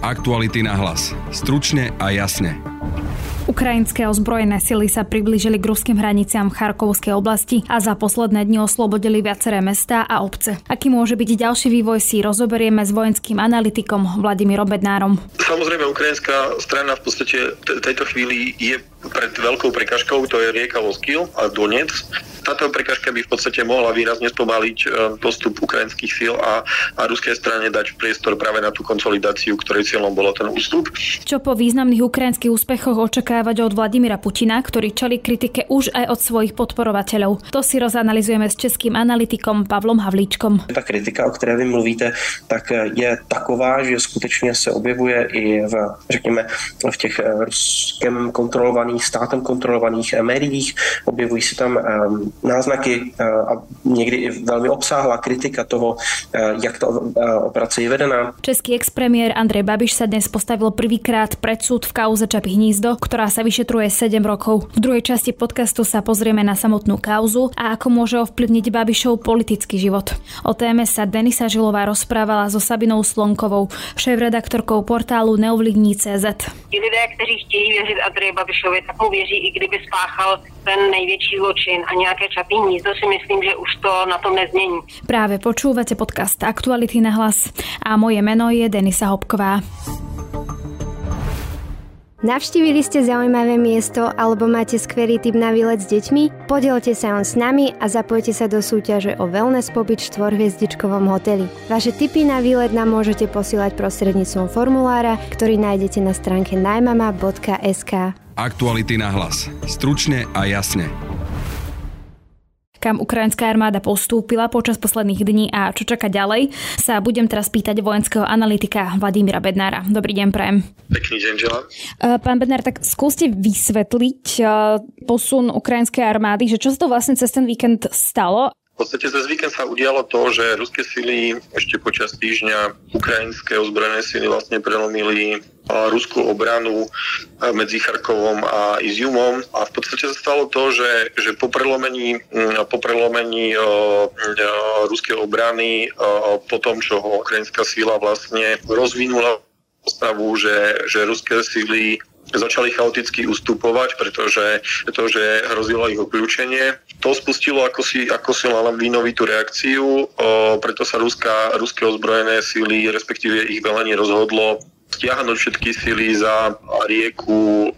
Aktuality na hlas. Stručne a jasne. Ukrajinské ozbrojené sily sa priblížili k ruským hraniciam v Charkovskej oblasti a za posledné dni oslobodili viaceré mestá a obce. Aký môže byť ďalší vývoj, si rozoberieme s vojenským analytikom Vladimírom Bednárom. Samozrejme, ukrajinská strana v podstate tejto chvíli je pred veľkou prekažkou, to je rieka Oskil a Doniec. Táto prekažka by v podstate mohla výrazne spomaliť postup ukrajinských síl a ruskej strane dať priestor práve na tú konsolidáciu, ktorej cieľom bolo ten ústup. Čo po významných ukrajinských úspechoch očaká od Vladimíra Putina, ktorý čelí kritike už aj od svojich podporovateľov. To si rozanalyzujeme s českým analytikom Pavlom Havlíčkom. Ta kritika, o které vy mluvíte, tak je taková, že skutečně se objevuje i v těch ruskem kontrolovaných, státem kontrolovaných médiích. Objevují se tam náznaky a někdy i velmi obsáhlá kritika toho, jak ta operace je vedená. Český expremiér Andrej Babiš sa dnes postavil prvýkrát pred súd v kauze Čapí hnízdo, ktorá sa vyšetruje 7 rokov. V druhej časti podcastu sa pozrieme na samotnú kauzu a ako môže ovplyvniť Babišov politický život. O téme sa Denisa Žilová rozprávala so Sabinou Slonkovou, šéfredaktorkou portálu Neovlivní.cz. Ti lidé, kteří chtějí věřit Andreji Babišovi, tak mu věří, i kdyby spáchal ten největší zločin a nějaké Čapí hnízdo, si myslím, že už to na tom nezmění. Práve počúvate podcast Aktuality na hlas a moje meno je Denisa Hopková. Navštívili ste zaujímavé miesto alebo máte skvelý tip na výlet s deťmi? Podielte sa on s nami a zapojte sa do súťaže o wellness pobyt v 4-hviezdičkovom hoteli. Vaše tipy na výlet nám môžete posielať prostredníctvom formulára, ktorý nájdete na stránke najmama.sk. Aktuality na hlas. Stručne a jasne. Kam ukrajinská armáda postúpila počas posledných dní a čo čaká ďalej, sa budem teraz pýtať vojenského analytika Vladimíra Bednára. Dobrý deň, prajem. Pekný deň, želám. Pán Bednár, tak skúste vysvetliť posun ukrajinskej armády, že čo sa to vlastne cez ten víkend stalo? V podstate cez víkend sa udialo to, že ruské sily ešte počas týždňa ukrajinské ozbrojené sily vlastne prelomili ruskú obranu medzi Charkovom a Iziumom a v podstate sa stalo to, že po prelomení ruskej obrany po tom, čo ho ukrajinská síla vlastne rozvinula postavu, že ruské síly začali chaoticky ustupovať, pretože hrozilo ich okľúčenie. To spustilo ako si lavinovitú reakciu, preto sa ruské ozbrojené síly, respektíve ich velenie rozhodlo stiahnuť všetky síly za rieku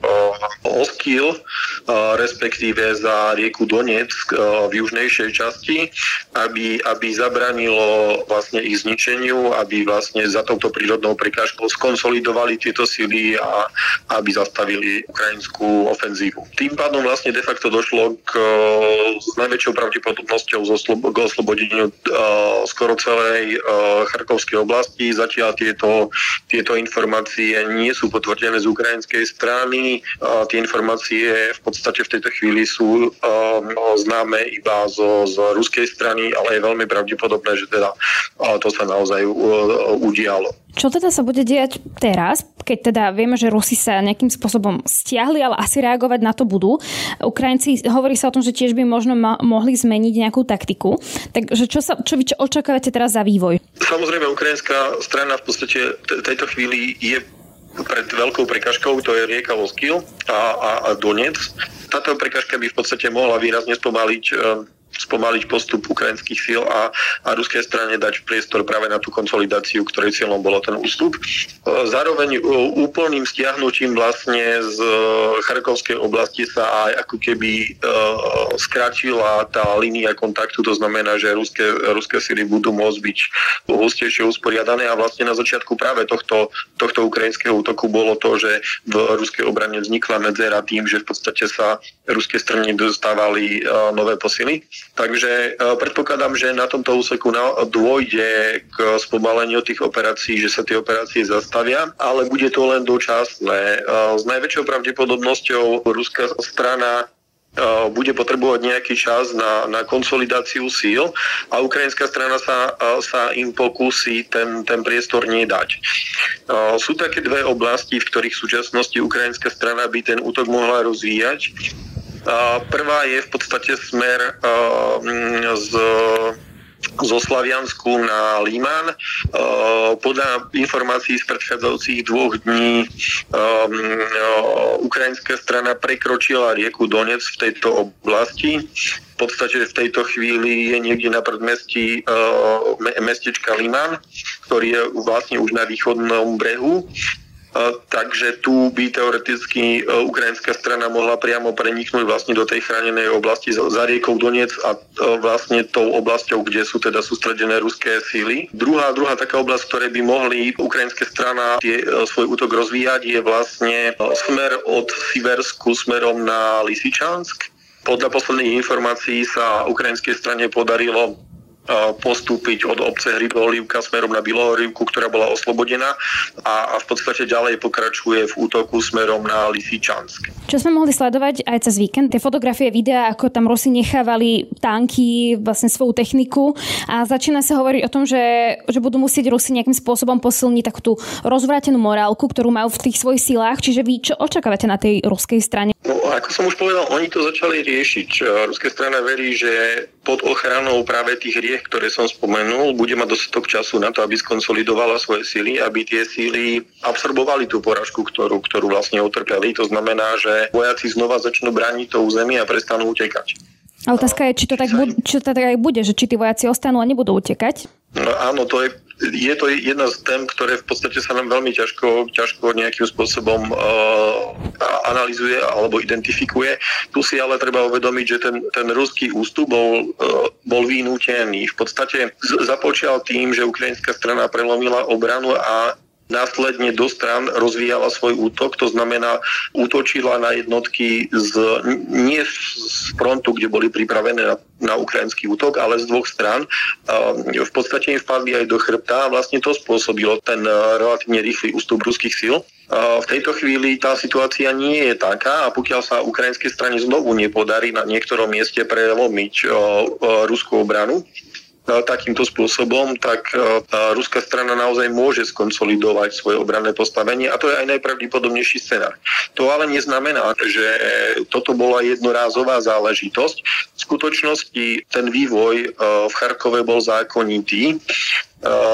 Oskil, respektíve za rieku Donetsk v južnejšej časti, aby zabránilo vlastne ich zničeniu, aby vlastne za touto prírodnou prekážkou skonsolidovali tieto síly a aby zastavili ukrajinskú ofenzívu. Tým pádom vlastne de facto došlo s najväčšou pravdepodobnosťou k oslobodeniu skoro celej Charkovskej oblasti. Zatiaľ tieto informácie nie sú potvrdené z ukrajinskej strany. Tie informácie v podstate v tejto chvíli sú známe iba z ruskej strany, ale je veľmi pravdepodobné, že teda to sa naozaj udialo. Čo teda sa bude diať teraz, keď teda vieme, že Rusi sa nejakým spôsobom stiahli, ale asi reagovať na to budú? Ukrajinci, hovorí sa o tom, že tiež by možno mohli zmeniť nejakú taktiku. Takže čo vy očakávate teraz za vývoj? Samozrejme, ukrajinská strana v podstate tejto chvíli je pred veľkou prekažkou, to je rieka Oskil a Doniec. Táto prekažka by v podstate mohla výrazne spomaliť postup ukrajinských síl a ruskej strane dať priestor práve na tú konsolidáciu, ktorej cieľom bolo ten ústup. Zároveň úplným stiahnutím vlastne z Charkovskej oblasti sa aj ako keby skrátila tá línia kontaktu, to znamená, že ruské síly budú môcť byť hustejšie usporiadané a vlastne na začiatku práve tohto ukrajinského útoku bolo to, že v ruskej obrane vznikla medzera tým, že v podstate sa ruské strany dostávali nové posily. Takže predpokladám, že na tomto úseku dôjde k spomaleniu tých operácií, že sa tie operácie zastavia, ale bude to len dočasné. S najväčšou pravdepodobnosťou ruská strana bude potrebovať nejaký čas na konsolidáciu síl a ukrajinská strana sa im pokúsi ten priestor nedať. Sú také dve oblasti, v ktorých v súčasnosti ukrajinská strana by ten útok mohla rozvíjať. Prvá je v podstate smer z zo Slaviansku na Lyman. Podľa informácií z predchádzajúcich dvoch dní ukrajinská strana prekročila rieku Doniec v tejto oblasti. V podstate v tejto chvíli je niekde na predmestí mestečka Lyman, ktorý je vlastne už na východnom brehu. Takže tu by teoreticky ukrajinská strana mohla priamo preniknúť vlastne do tej chránenej oblasti za riekou Doniec a vlastne tou oblasťou, kde sú teda sústredené ruské síly. Druhá taká oblasť, ktoré by mohli ukrajinská strana svoj útok rozvíjať, je vlastne smer od Siversku smerom na Lysychansk. Podľa posledných informácií sa ukrajinskej strane podarilo postúpiť od obce Hrybolivka smerom na Bilohorivku, ktorá bola oslobodená a v podstate ďalej pokračuje v útoku smerom na Lysychansk. Čo sme mohli sledovať aj cez víkend? Tie fotografie, videá, ako tam Rusi nechávali tanky, vlastne svoju techniku a začína sa hovoriť o tom, že budú musieť Rusi nejakým spôsobom posilniť takú tú rozvrátenú morálku, ktorú majú v tých svojich silách. Čiže vy čo očakávate na tej ruskej strane? No, ako som už povedal, oni to začali riešiť. Ruská strana verí, že pod ochranou práve tých riek, ktoré som spomenul, bude mať dostatok času na to, aby skonsolidovala svoje síly, aby tie síly absorbovali tú poražku, ktorú vlastne utrpeli. To znamená, že vojaci znova začnú brániť to územie a prestanú utekať. A otázka je, či to tak aj bude, že či tí vojaci ostanú a nebudú utekať? No, áno, to je to jedna z tém, ktoré v podstate sa nám veľmi ťažko nejakým spôsobom analyzuje alebo identifikuje. Tu si ale treba uvedomiť, že ten ruský ústup bol vynútený. V podstate započial tým, že ukrajinská strana prelomila obranu a následne do strán rozvíjala svoj útok, to znamená útočila na jednotky nie z frontu, kde boli pripravené na ukrajinský útok, ale z dvoch strán. V podstate im vpadli aj do chrbta a vlastne to spôsobilo ten relatívne rýchly ústup ruských síl. V tejto chvíli tá situácia nie je taká a pokiaľ sa ukrajinskej strane znovu nepodarí na niektorom mieste prelomiť ruskú obranu takýmto spôsobom, tak ruská strana naozaj môže skonsolidovať svoje obranné postavenie a to je aj najpravdepodobnejší scenár. To ale neznamená, že toto bola jednorázová záležitosť. V skutočnosti ten vývoj v Charkove bol zákonitý.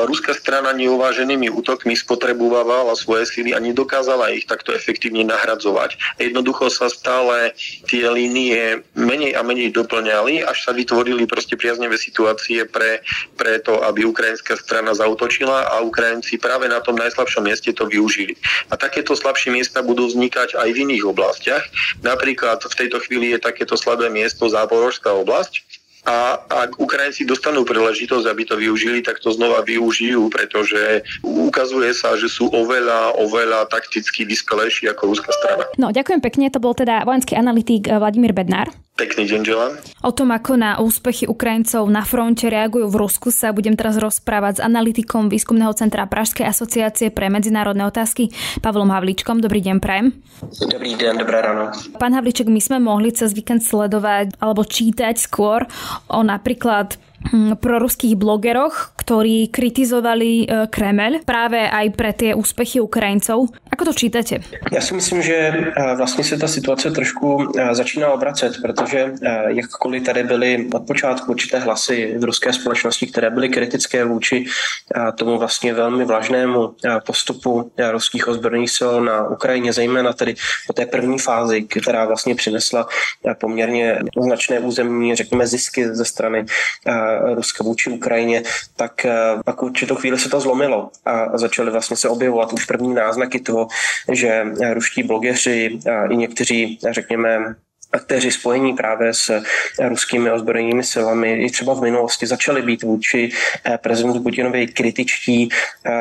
Ruská strana neuváženými útokmi spotrebovávala svoje síly a nedokázala ich takto efektívne nahradzovať. Jednoducho sa stále tie línie menej a menej doplňali, až sa vytvorili proste priaznivé situácie pre to, aby ukrajinská strana zaútočila a Ukrajinci práve na tom najslabšom mieste to využili. A takéto slabšie miesta budú vznikať aj v iných oblastiach. Napríklad v tejto chvíli je takéto slabé miesto Záporožská oblasť. A ak Ukrajinci dostanú príležitosť, aby to využili, tak to znova využijú, pretože ukazuje sa, že sú oveľa takticky vyspelejší ako ruská strana. No, ďakujem pekne, to bol teda vojenský analytik Vladimír Bednár. Pekný deň želám. O tom, ako na úspechy Ukrajincov na fronte reagujú v Rusku, sa budem teraz rozprávať s analytikom Výskumného centra Pražskej asociácie pre medzinárodné otázky Pavlom Havlíčkom. Dobrý deň, prajem. Dobrý deň, dobré ráno. Pán Havlíček, my sme mohli cez víkend sledovať alebo čítať skôr o napríklad proruských blogeroch, ktorí kritizovali Kremeľ práve aj pre tie úspechy Ukrajincov. Ako to čítate? Já si myslím, že vlastně se ta situace trošku začíná obracet, protože jakkoliv tady byly od počátku určité hlasy v ruské společnosti, které byly kritické vůči tomu vlastně velmi vlažnému postupu ruských ozbrojených sil na Ukrajině, zejména tedy po té první fázi, která vlastně přinesla poměrně značné územní, řekněme, zisky ze strany Ruska vůči Ukrajině, tak pak určitou chvíli se to zlomilo a začaly vlastně se objevovat už první náznaky toho, že ruští blogeři i někteří, řekněme, aktéři spojení právě s ruskými ozbrojenými silami i třeba v minulosti začali být vůči prezidentu Putinovi kritičtí,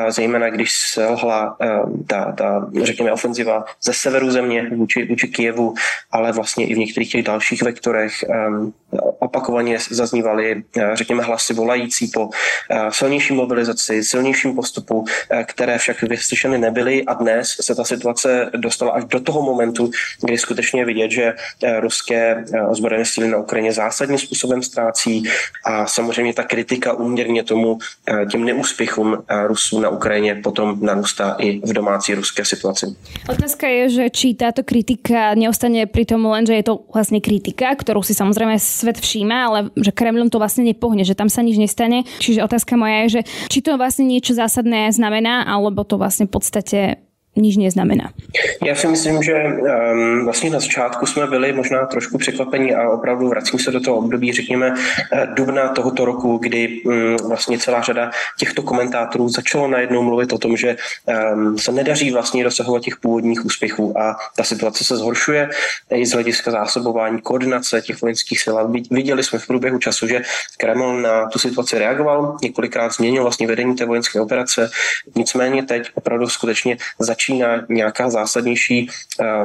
zejména když selhla ta řekněme, ofenziva ze severu země vůči Kyjevu, ale vlastně i v některých těch dalších vektorech opakovaně zaznívaly, řekněme, hlasy volající po silnější mobilizaci, silnějším postupu, které však vyslyšeny nebyly a dnes se ta situace dostala až do toho momentu, kdy skutečně je vidět, že ruské ozbrojené síly na Ukrajině zásadním způsobem ztrácí a samozřejmě ta kritika úměrně tomu těm neúspěchům Rusů na Ukrajině potom narůstá i v domácí ruské situaci. Otázka je, že či táto kritika neostane pri tom len, že je to vlastne kritika, ktorú si samozrejme svet všíma, ale že Kremlom to vlastne nepohne, že tam sa nič nestane. Čiže otázka moja je, že či to vlastne niečo zásadné znamená, alebo to vlastne v podstate nič neznamená. Já si myslím, že vlastně na začátku jsme byli možná trošku překvapení a opravdu vracím se do toho období, řekněme, dubna tohoto roku, kdy vlastně celá řada těchto komentátorů začalo najednou mluvit o tom, že se nedaří vlastně dosahovat těch původních úspěchů a ta situace se zhoršuje i z hlediska zásobování, koordinace těch vojenských sil. Viděli jsme v průběhu času, že Kreml na tu situaci reagoval, několikrát změnil vlastně vedení té vojenské operace, nicméně teď opravdu skutečně začíná nějaká zásadnější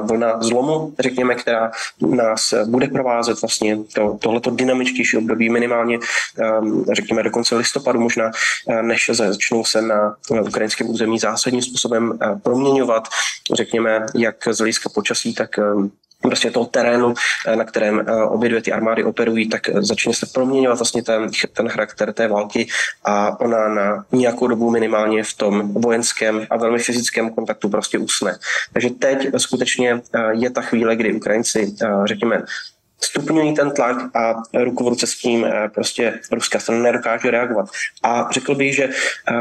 vlna zlomu, řekněme, která nás bude provázet vlastně tohleto dynamičtější období minimálně, řekněme, do konce listopadu možná, než začnou se na ukrajinském území zásadním způsobem proměňovat, řekněme, jak z hlediska počasí, tak prostě toho terénu, na kterém obě dvě ty armády operují, tak začne se proměňovat vlastně ten charakter té války a ona na nějakou dobu minimálně v tom vojenském a velmi fyzickém kontaktu prostě usne. Takže teď skutečně je ta chvíle, kdy Ukrajinci, řekněme, stupňují ten tlak a ruku v ruce s tím prostě ruská strana nedokáže reagovat. A řekl bych, že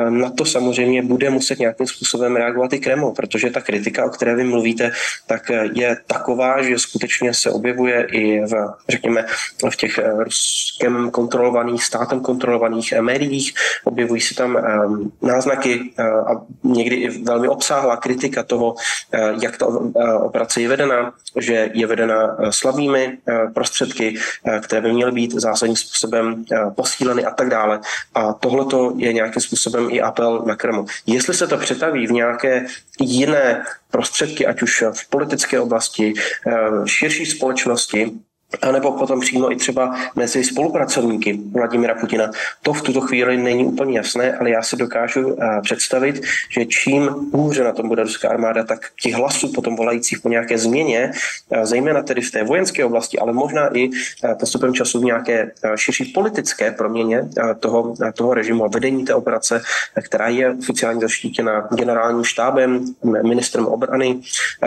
na to samozřejmě bude muset nějakým způsobem reagovat i Kreml, protože ta kritika, o které vy mluvíte, tak je taková, že skutečně se objevuje i v, řekněme, v těch ruskem kontrolovaných, státem kontrolovaných médiích. Objevují se tam náznaky a někdy i velmi obsáhlá kritika toho, jak ta operace je vedena, že je vedena slabými prostředky, které by měly být zásadním způsobem posíleny a tak dále. A tohleto je nějakým způsobem i apel na Kreml. Jestli se to přetaví v nějaké jiné prostředky, ať už v politické oblasti, širší společnosti, anebo potom přímo i třeba mezi spolupracovníky Vladimíra Putina. To v tuto chvíli není úplně jasné, ale já si dokážu představit, že čím hůře na tom bude ruská armáda, tak těch hlasů potom volajících po nějaké změně, zejména tedy v té vojenské oblasti, ale možná i postupem času v nějaké širší politické proměně toho režimu a vedení té operace, která je oficiálně zaštítěna generálním štábem, ministrem obrany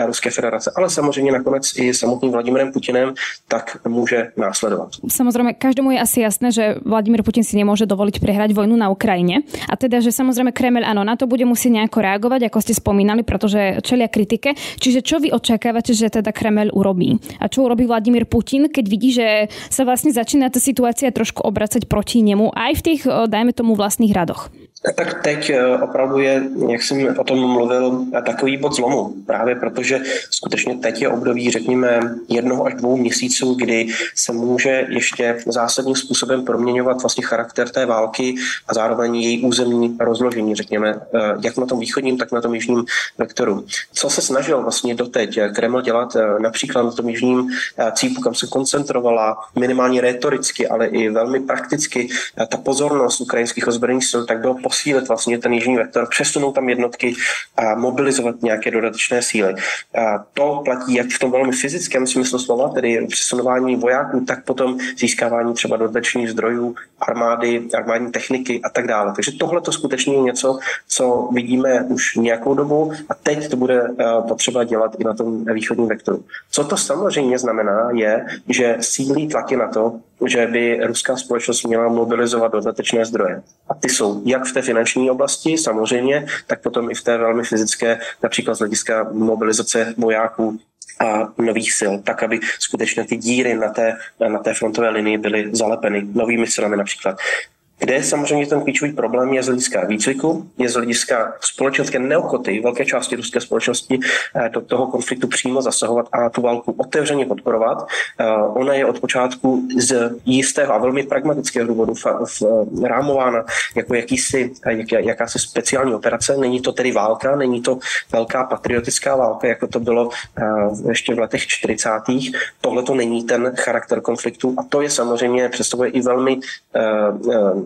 Ruské federace, ale samozřejmě nakonec i samotným Vladimirem Putinem, tak môže následovať. Samozrejme, každomu je asi jasné, že Vladimír Putin si nemôže dovoliť prehrať vojnu na Ukrajine. A teda, že samozrejme Kreml, áno, na to bude musieť nejako reagovať, ako ste spomínali, pretože čelia kritike. Čiže čo vy očakávate, že teda Kreml urobí? A čo urobí Vladimír Putin, keď vidí, že sa vlastne začína tá situácia trošku obracať proti nemu aj v tých, dajme tomu, vlastných radoch? Tak teď opravdu je, jak jsem o tom mluvil, takový bod zlomu. Právě protože skutečně teď je období, řekněme, 1 až 2 měsíců, kdy se může ještě zásadním způsobem proměňovat vlastně charakter té války a zároveň její územní rozložení, řekněme, jak na tom východním, tak na tom jižním vektoru. Co se snažil vlastně doteď Kreml dělat například na tom jižním cípu, kam se koncentrovala minimálně rétoricky, ale i velmi prakticky ta pozornost ukrajinských ozbrojených sil, tak bylo posílit vlastně ten jižní vektor, přesunout tam jednotky a mobilizovat nějaké dodatečné síly. A to platí jak v tom velmi fyzickém smyslu slova, tedy přesunování vojáků, tak potom získávání třeba dodatečných zdrojů, armády, armádní techniky a tak dále. Takže tohle to skutečně je něco, co vidíme už nějakou dobu a teď to bude potřeba dělat i na tom východním vektoru. Co to samozřejmě znamená je, že sílí tlaky na to, že by ruská společnost měla mobilizovat dodatečné zdroje. A ty jsou jak v té finanční oblasti samozřejmě, tak potom i v té velmi fyzické, například z hlediska mobilizace vojáků a nových sil, tak aby skutečně ty díry na té frontové linii byly zalepeny novými silami například. Kde samozřejmě ten klíčový problém je z hlediska výcviku, je z hlediska společenské neochoty velké části ruské společnosti do toho konfliktu přímo zasahovat a tu válku otevřeně podporovat. Ona je od počátku z jistého a velmi pragmatického důvodu rámována jako jakási speciální operace. Není to tedy válka, není to velká patriotická válka, jako to bylo ještě v letech 40. Tohle to není ten charakter konfliktu a to je samozřejmě představuje i velmi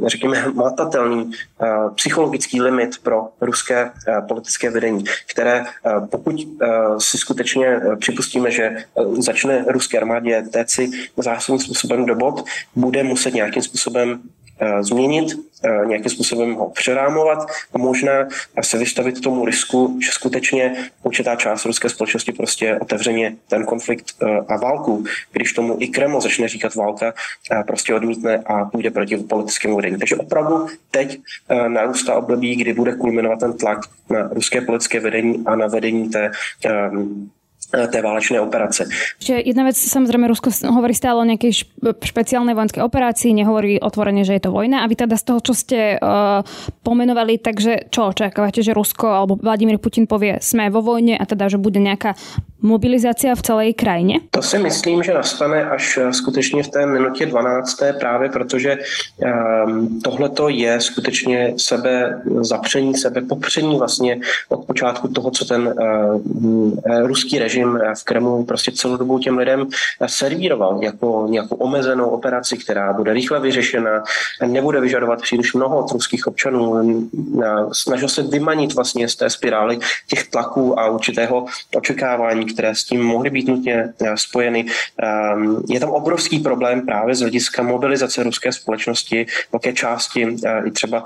řekněme, hmatatelný psychologický limit pro ruské politické vedení, které pokud si skutečně připustíme, že začne ruské armádě téci zásadním způsobem do bod, bude muset nějakým způsobem změnit, nějakým způsobem ho přerámovat a možná se vystavit tomu risku, že skutečně určitá část ruské společnosti prostě otevřeně ten konflikt a válku, když tomu i Kreml začne říkat válka, prostě odmítne a půjde proti politickému vedení. Takže opravdu teď narůstá období, kdy bude kulminovat ten tlak na ruské politické vedení a na vedení té válečné operace. Čiže jedna vec, samozrejme, Rusko hovorí stále o nejakej špeciálnej vojenskej operácii, nehovorí otvorene, že je to vojna. A vy teda z toho, čo ste pomenovali, takže čo očakávate, že Rusko alebo Vladimír Putin povie, sme vo vojne a teda, že bude nejaká mobilizácia v celé krajině? To si myslím, že nastane až skutečně v té minutě 12. právě, protože tohleto je skutečně sebezapření, sebepopření vlastně od počátku toho, co ten ruský režim v Kremlu prostě celou dobu těm lidem servíroval jako nějakou omezenou operaci, která bude rychle vyřešena, nebude vyžadovat příliš mnoho od ruských občanů. Snažil se vymanit vlastně z té spirály těch tlaků a určitého očekávání, které s tím mohly být nutně spojeny. Je tam obrovský problém právě z hlediska mobilizace ruské společnosti, velké části i třeba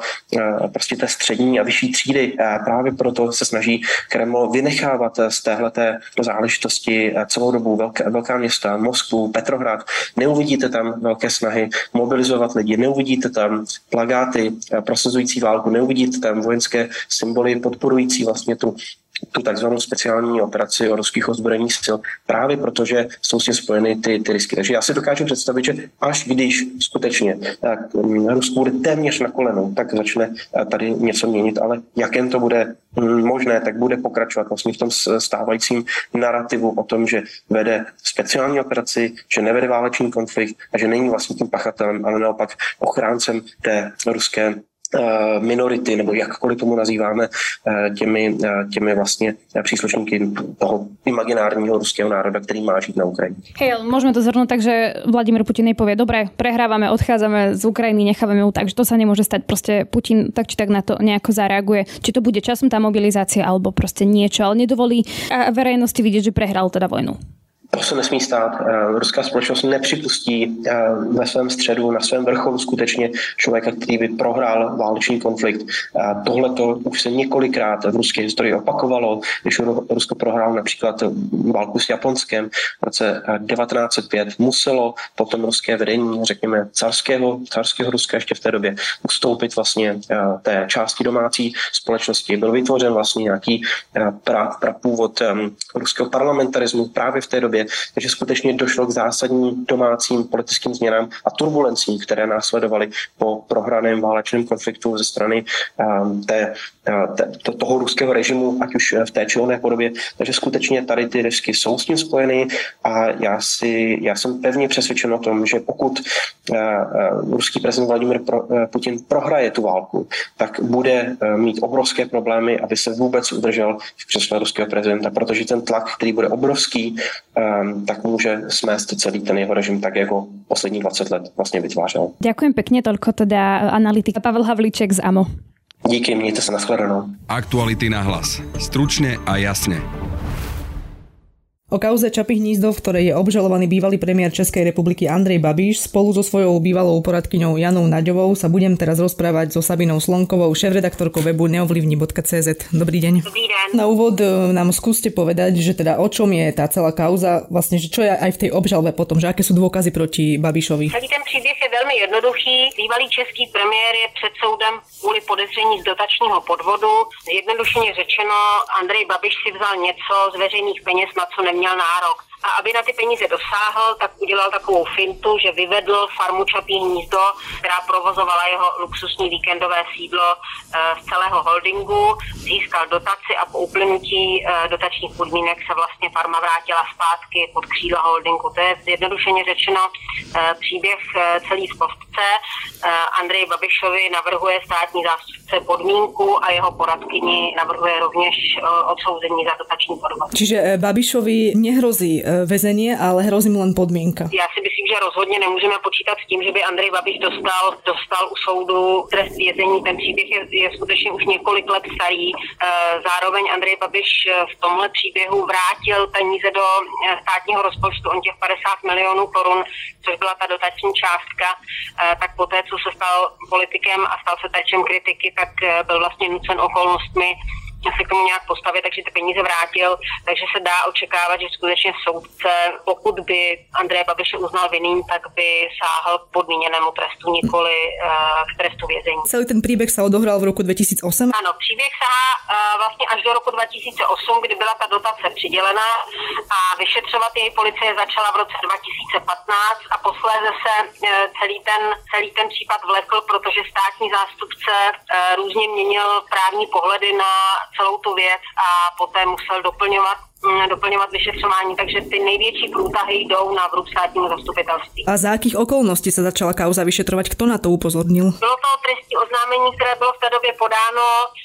prostě té střední a vyšší třídy. Právě proto se snaží Kreml vynechávat z téhleté záležitosti celou dobu velká města, Moskvu, Petrohrad. Neuvidíte tam velké snahy mobilizovat lidi, neuvidíte tam plakáty prosazující válku, neuvidíte tam vojenské symboly podporující vlastně tu takzvanou speciální operaci o ruských ozbrojených sil, právě protože jsou s tím spojeny ty risky. Takže já si dokážu představit, že až když skutečně Rusko bude téměř na kolenou, tak začne tady něco měnit, ale jakém to bude možné, tak bude pokračovat vlastně v tom stávajícím narrativu o tom, že vede speciální operaci, že nevede válečný konflikt a že není vlastně tím pachatelem, ale naopak ochráncem té ruské minority, nebo jakkoliv tomu nazýváme, těmi vlastně příslušníky toho imaginárního ruského národa, který má žít na Ukrajině. Hej, môžeme to zhrnúť tak, že Vladimír Putin nepovie, dobre, prehrávame, odchádzame z Ukrajiny, nechávame ju tak, že to sa nemôže stať. Proste Putin tak či tak na to nejako zareaguje. Či to bude časom tá mobilizácia, alebo proste niečo, ale nedovolí verejnosti vidieť, že prehral teda vojnu. To se nesmí stát. Ruská společnost nepřipustí ve svém středu, na svém vrcholu skutečně člověka, který by prohrál válečný konflikt. Tohle to už se několikrát v ruské historii opakovalo, když Rusko prohrálo například válku s Japonskem v roce 1905. Muselo potom ruské vedení, řekněme, carského Ruska ještě v té době ustoupit vlastně té části domácí společnosti. Byl vytvořen vlastně nějaký prapůvod ruského parlamentarismu právě v té době, takže skutečně došlo k zásadním domácím politickým změnám a turbulencím, které následovaly po prohraném válečném konfliktu ze strany toho ruského režimu, ať už v té či oné podobě. Takže skutečně tady ty risky jsou s tím spojeny a já jsem pevně přesvědčen o tom, že pokud ruský prezident Vladimír Putin prohraje tu válku, tak bude mít obrovské problémy, aby se vůbec udržel v křesle ruského prezidenta, protože ten tlak, který bude obrovský, tak môže smést celý ten jeho režim tak, ako poslední 20 let vlastne vytvážal. Ďakujem pekne, toľko teda analytik Pavel Havlíček z AMO. Díky, mne to sa naschledanou. Aktuality na hlas. Stručne a jasne. O kauze Čapí hnízdo, v ktorej je obžalovaný bývalý premiér Českej republiky Andrej Babiš spolu so svojou bývalou poradkyňou Janou Naďovou sa budem teraz rozprávať so Sabinou Slonkovou, šéfredaktorkou webu Neovlivní.cz. Dobrý deň. Dobrý deň. Na úvod nám skúste povedať, že teda o čom je tá celá kauza, vlastne že čo je aj v tej obžalbe potom, že aké sú dôkazy proti Babišovi. Taký ten príbeh je veľmi jednoduchý. Bývalý český premiér je pred súdom kvôli podezření z dotačního podvodu. Zjednodušene řečeno, Andrej Babiš si vzal něco z veřejných peněz, na co neměl nárok. A aby na ty peníze dosáhl, tak udělal takovou fintu, že vyvedl farmu Čapí hnízdo, která provozovala jeho luxusní víkendové sídlo z celého holdingu, získal dotaci a po uplynutí dotačních podmínek se vlastně farma vrátila zpátky pod křídla holdingu. To je zjednodušeně řečeno příběh celý v kostce. Andrej Babišovi navrhuje státní zástupce podmínku a jeho poradkyni navrhuje rovněž odsouzení za dotační podvod. Čiže Babišovi Babišovi nehrozí väzenie, ale hrozí mu len podmienka. Ja si myslím, že rozhodně nemůžeme počítat s tím, že by Andrej Babiš dostal u soudu trest vězení. Ten příběh je skutečně už několik let starý. Zároveň Andrej Babiš v tomhle příběhu vrátil peníze do státního rozpočtu, on těch 50 milionů korun, což byla ta dotační částka, tak poté, co se stal politikem a stal se terčem kritiky, tak byl vlastně nucen okolnostmi se k tomu nějak postavit, takže ty peníze vrátil, takže se dá očekávat, že skutečně soudce, pokud by Andreje Babiše uznal vinným, tak by sáhl k podmíněnému trestu, nikoli k trestu vězení. Celý ten příběh se odohral v roku 2008? Ano, příběh sahá vlastně až do roku 2008, kdy byla ta dotace přidělena a vyšetřovat její policie začala v roce 2015 a posléze se celý ten případ vlekl, protože státní zástupce různě měnil právní pohledy na celou tu věc a poté musel doplňovat vyšetřování, takže ty největší průtahy jdou na vrub státního zastupitelství. A za jakých okolností se začala kauza vyšetřovat? Kdo na to upozornil? Bylo to trestní oznámení, které bylo v té době podáno,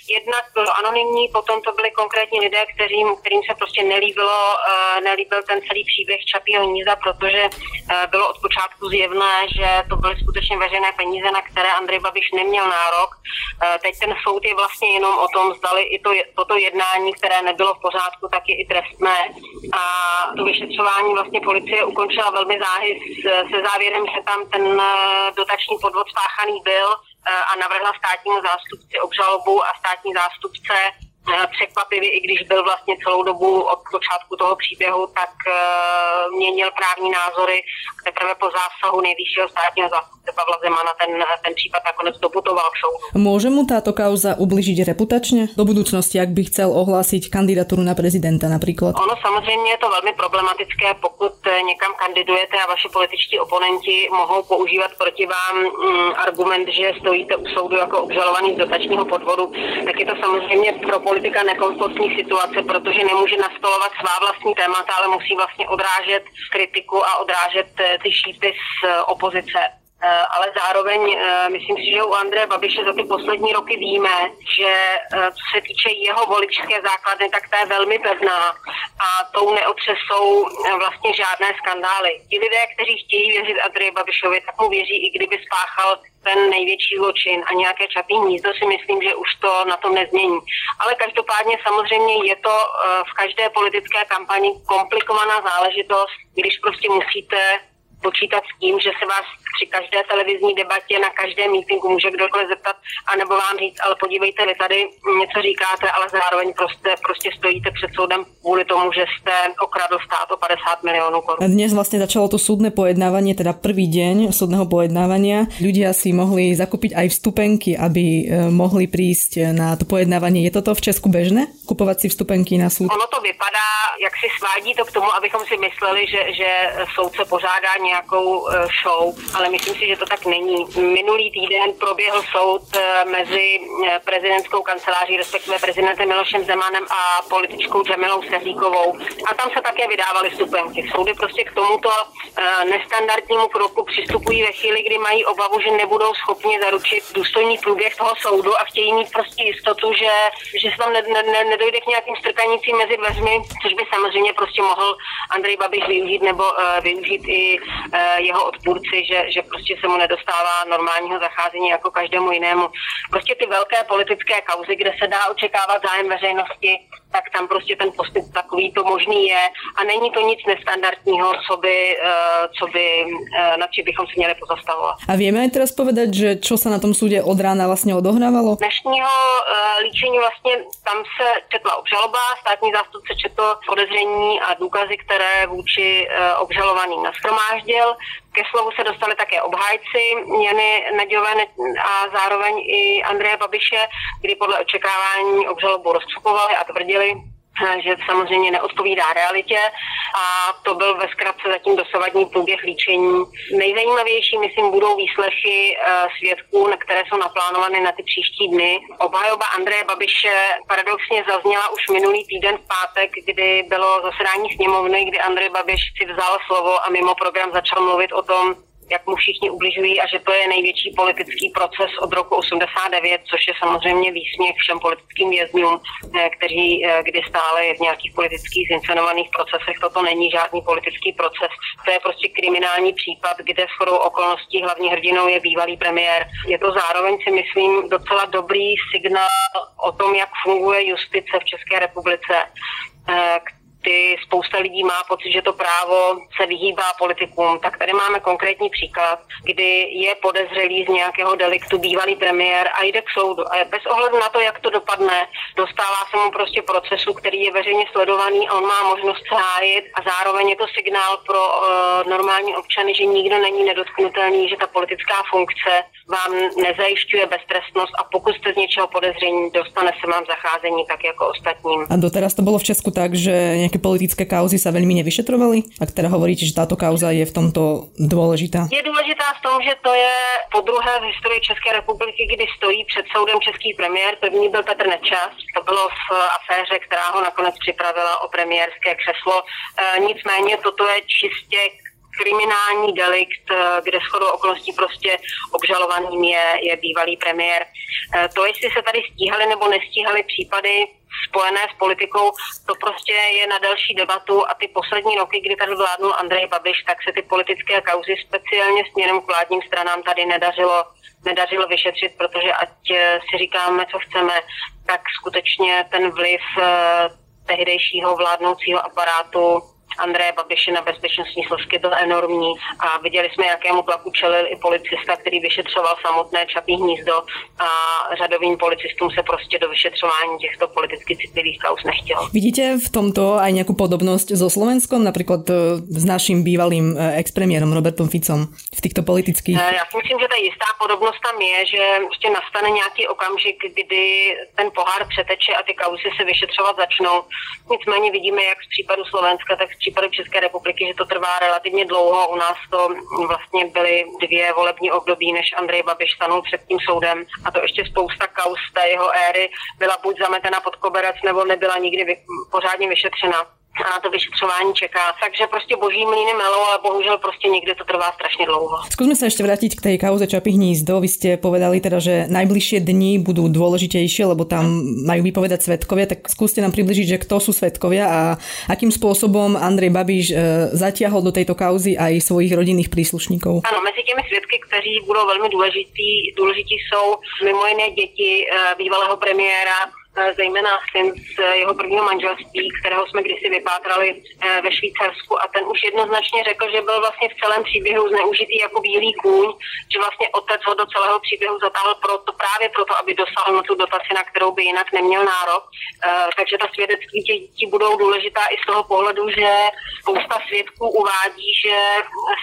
jednak bylo anonymní, potom to byli konkrétní lidé, kterým se prostě nelíbil ten celý příběh Čapího hnízda, protože bylo od počátku zjevné, že to byly skutečně veřejné peníze, na které Andrej Babiš neměl nárok. Teď ten soud je vlastně jenom o tom, zdali i toto jednání, které nebylo v pořádku, tak je i trestné. A to vyšetřování vlastně policie ukončila velmi záhy se závěrem, že tam ten dotační podvod spáchaný byl a navrhla státnímu zástupci obžalobu a státní zástupce překvapivě, i když byl vlastně celou dobu od počátku toho příběhu, tak měnil právní názory. Teprve po zásahu nejvyššího státního zástupce Pavla Zemana ten případ nakonec doputoval k soudu. Může mu tato kauza ublížit reputačně do budoucnosti, jak by chcel ohlásit kandidaturu na prezidenta například? Ono samozřejmě je to velmi problematické, pokud někam kandidujete a vaši političtí oponenti mohou používat proti vám argument, že stojíte u soudu jako obžalovaný z dotačního podvodu, tak je to samozřejmě pro politika nekomfortní situace, protože nemůže nastolovat svá vlastní témata, ale musí vlastně odrážet kritiku a odrážet ty šípy z opozice. Ale zároveň myslím si, že u Andreje Babiše za ty poslední roky víme, že co se týče jeho voličské základny, tak ta je velmi pevná a tou neotřesou vlastně žádné skandály. Ti lidé, kteří chtějí věřit Andreji Babišovi, tak mu věří, i kdyby spáchal ten největší zločin a nějaké Čapí hnízdo, si myslím, že už to na tom nezmění. Ale každopádně samozřejmě je to v každé politické kampani komplikovaná záležitost, když prostě musíte počítat s tím, že se vás při každé televizní debatě, na každém mítinku může kdokoliv zeptat, anebo vám říct, ale podívejte, vy tady něco říkáte, ale zároveň prostě stojíte před soudem kvůli tomu, že jste okradl stát o 50 milionů korun. Dnes vlastně začalo to súdne pojednávanie, teda prvý deň súdneho pojednávania. Ľudia si mohli zakúpiť aj vstupenky, aby mohli prísť na to pojednávanie. Je toto v Česku bežné? Kupovať si vstupenky na súd? Ono to vypadá, jak si svádí to k tomu, abychom si mysleli, že soudce pořádá nějakou show, ale myslím si, že to tak není. Minulý týden proběhl soud mezi prezidentskou kanceláří, respektive prezidentem Milošem Zemanem a političkou Džamilou Stehlíkovou. A tam se také vydávaly vstupenky. Soudy prostě k tomuto nestandardnímu kroku přistupují ve chvíli, kdy mají obavu, že nebudou schopni zaručit důstojný průběh toho soudu a chtějí mít prostě jistotu, že se tam nedojde k nějakým strkanicím mezi dveřmi, což by samozřejmě prostě mohl Andrej Babiš využít nebo využít i jeho odpůrci, že prostě se mu nedostává normálního zacházení jako každému jinému. Prostě ty velké politické kauzy, kde se dá očekávat zájem veřejnosti, tak tam prostě ten postup takový to možný je a není to nic nestandardního, nad čím bychom se měli pozastavovat. A vieme aj teraz povedať, že čo sa na tom súde od rána vlastne odohrávalo? Dnešního líčení vlastně tam se četla obžaloba, státní zástupce četl podezření a důkazy, které vůči obžalovaným nashromáždil. Ke slovu se dostali také obhájci Jany Naďové a zároveň i Andreje Babiše, kdy podle očekávání obžalobu rozcupovali a tvrdili, že samozřejmě neodpovídá realitě a to byl ve zkratce zatím dosavadní průběh líčení. Nejzajímavější, myslím, budou výslechy svědků, na které jsou naplánovány na ty příští dny. Obhajoba Andreje Babiše paradoxně zazněla už minulý týden v pátek, kdy bylo zasedání sněmovny, kdy Andrej Babiš si vzal slovo a mimo program začal mluvit o tom, jak mu všichni ubližují a že to je největší politický proces od roku 89, což je samozřejmě výsměch všem politickým vězňům, kteří kdy stále je v nějakých politických zincenovaných procesech. Toto není žádný politický proces. To je prostě kriminální případ, kde shodou okolností hlavní hrdinou je bývalý premiér. Je to zároveň, si myslím, docela dobrý signál o tom, jak funguje justice v České republice, spousta lidí má pocit, že to právo se vyhýbá politikům. Tak tady máme konkrétní příklad, kdy je podezřelý z nějakého deliktu bývalý premiér a jde k soudu. A bez ohledu na to, jak to dopadne, dostává se mu prostě procesu, který je veřejně sledovaný a on má možnost hájit a zároveň je to signál pro normální občany, že nikdo není nedotknutelný, že ta politická funkce vám nezajišťuje beztrestnost a pokud jste z něčeho podezření, dostane se vám zacházení tak jako ostatním. A doteraz to bylo v Česku tak, že nejaké politické kauzy sa veľmi nevyšetrovali? Ak teda hovoríte, že táto kauza je v tomto dôležitá? Je dôležitá v tom, že to je podruhé v historii České republiky, kdy stojí před soudem český premiér. První byl Petr Nečas. To bylo v aféře, která ho nakonec připravila o premiérské křeslo. Nicméně toto je čistě kriminální delikt, kde shodou okolností prostě obžalovaným je bývalý premiér. To, jestli se tady stíhali nebo nestíhali případy spojené s politikou, to prostě je na další debatu a ty poslední roky, kdy tady vládnul Andrej Babiš, tak se ty politické kauzy speciálně směrem k vládním stranám tady nedařilo vyšetřit, protože ať si říkáme, co chceme, tak skutečně ten vliv tehdejšího vládnoucího aparátu Andreje Babiše na bezpečnostní složky byl enormní a viděli jsme, jakému tlaku čelil i policista, který vyšetřoval samotné Čapí hnízdo a řadovým policistům se prostě do vyšetřování těchto politicky citlivých kauz nechtělo. Vidíte v tomto aj nejakú podobnosť so Slovenskom, napríklad s naším bývalým expremiérom Robertom Ficom v týchto politických? Já si myslím, že ta jistá podobnost tam je, že prostě nastane nějaký okamžik, kdy ten pohár přeteče a ty kauzy se vyšetřovat začnou. Nicméně vidíme, jak z případu Slovenska, tak případu České republiky, že to trvá relativně dlouho. U nás to vlastně byly 2 volební období, než Andrej Babiš stanul před tím soudem a to ještě spousta kauz té jeho éry byla buď zametena pod koberec, nebo nebyla nikdy pořádně vyšetřena. A na to vyšetřování čeká. Takže prostě boží mlýny melou, ale bohužel prostě někde to trvá strašně dlouho. Skúsme sa ešte vrátiť k tej kauze Čapí hnízdo. Vy ste povedali teda, že najbližšie dni budú dôležitejšie, lebo tam majú vypovedať svedkovia, tak skúste nám približiť, že kto sú svedkovia a akým spôsobom Andrej Babiš zatiahol do tejto kauzy aj svojich rodinných príslušníkov. Ano, mezi těmi svědky, kteří budou velmi důležití jsou mimo jiné děti bývalého premiéra, zejména syn z jeho prvního manželství, kterého jsme kdysi vypátrali ve Švýcarsku a ten už jednoznačně řekl, že byl vlastně v celém příběhu zneužitý jako bílý kůň, že vlastně otec ho do celého příběhu zatáhl právě proto, aby dosáhl na tu dotaci, na kterou by jinak neměl nárok. Takže ta svědectví těch dětí budou důležitá i z toho pohledu, že spousta svědků uvádí, že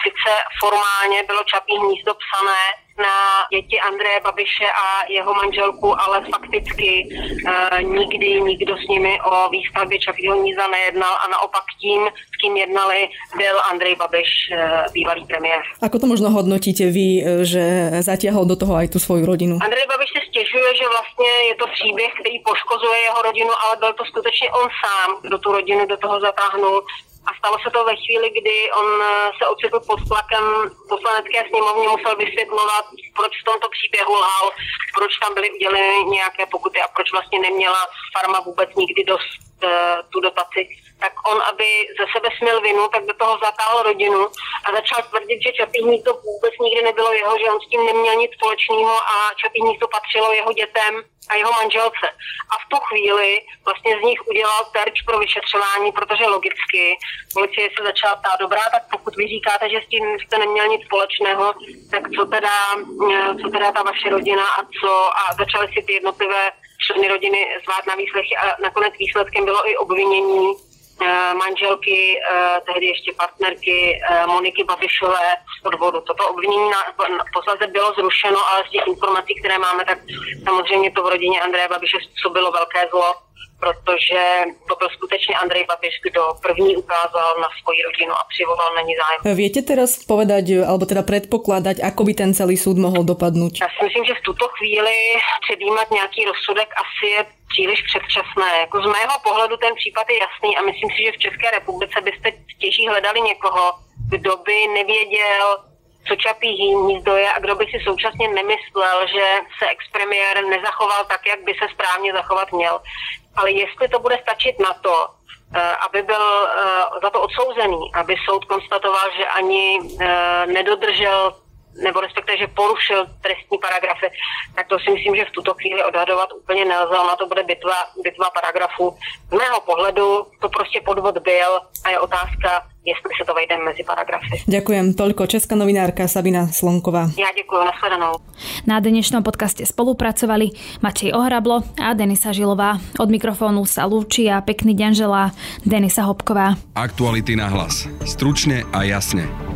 sice formálně bylo Čapí hnízdo psané na děti Andreje Babiše a jeho manželku, ale fakticky nikdy nikdo s nimi o výstavbě Čapího hnízda nejednal a naopak tím, s kým jednali, byl Andrej Babiš, bývalý premiér. Ako to možno hodnotíte vy, že zatiahol do toho aj tú svoju rodinu? Andrej Babiš se stěžuje, že vlastně je to příběh, který poškozuje jeho rodinu, ale byl to skutečně on sám, kdo tu rodinu do toho zatáhnul. A stalo se to ve chvíli, kdy on se ocitl pod tlakem poslanecké sněmovny, musel vysvětlovat, proč v tomto příběhu lhal, proč tam byly uděleny nějaké pokuty a proč vlastně neměla farma vůbec nikdy dost tu dotaci. Tak on, aby ze sebe směl vinu, tak do toho zatáhl rodinu a začal tvrdit, že Čapí hnízdo vůbec nikdy nebylo jeho, že on s tím neměl nic společného a Čapí hnízdo patřilo jeho dětem a jeho manželce. A v tu chvíli vlastně z nich udělal terč pro vyšetřování, protože logicky policie se začala ptát, dobrá, tak pokud vy říkáte, že s tím jste neměl nic společného, tak co teda ta vaše rodina a začaly si ty jednotlivé členy rodiny zvát na výslechy a nakonec výsledkem bylo i obvinění manželky, tehdy ještě partnerky Moniky Babišové odvodu. Toto obvinění na posledce bylo zrušeno, ale z těch informací, které máme, tak samozřejmě to v rodině Andreje Babiše způsobilo velké zlo, protože to byl skutečně Andrej Babiš, kdo první ukázal na svoji rodinu a přivolal na ní zájem. Viete teraz povedať, alebo teda predpokladať, ako by ten celý súd mohol dopadnúť? Ja si myslím, že v tuto chvíli předjímat nějaký rozsudek asi je příliš předčasné. Jako z mého pohledu ten případ je jasný a myslím si, že v České republice byste těží hledali někoho, kdo by nevěděl, co Čapí hnízdo je a kdo by si současně nemyslel, že se expremiér nezachoval tak, jak by se správně zachovat měl. Ale jestli to bude stačit na to, aby byl za to odsouzený, aby soud konstatoval, že ani nedodržel nebo respektive, že porušil trestní paragrafy, tak to si myslím, že v tuto chvíli odhadovat úplně nelze. Ona to bude bitva paragrafů. Z mého pohledu to prostě podvod byl a je otázka, jestli se to vejde mezi paragrafy. Ďakujem toľko. Česká novinárka Sabina Slonková. Ja ďakujem, nasledanou. Na dnešnom podcaste spolupracovali Matej Ohrablo a Denisa Žilová. Od mikrofónu sa lúči a pekný deň želá Denisa Hopková. Aktuality na hlas. Stručne a jasne.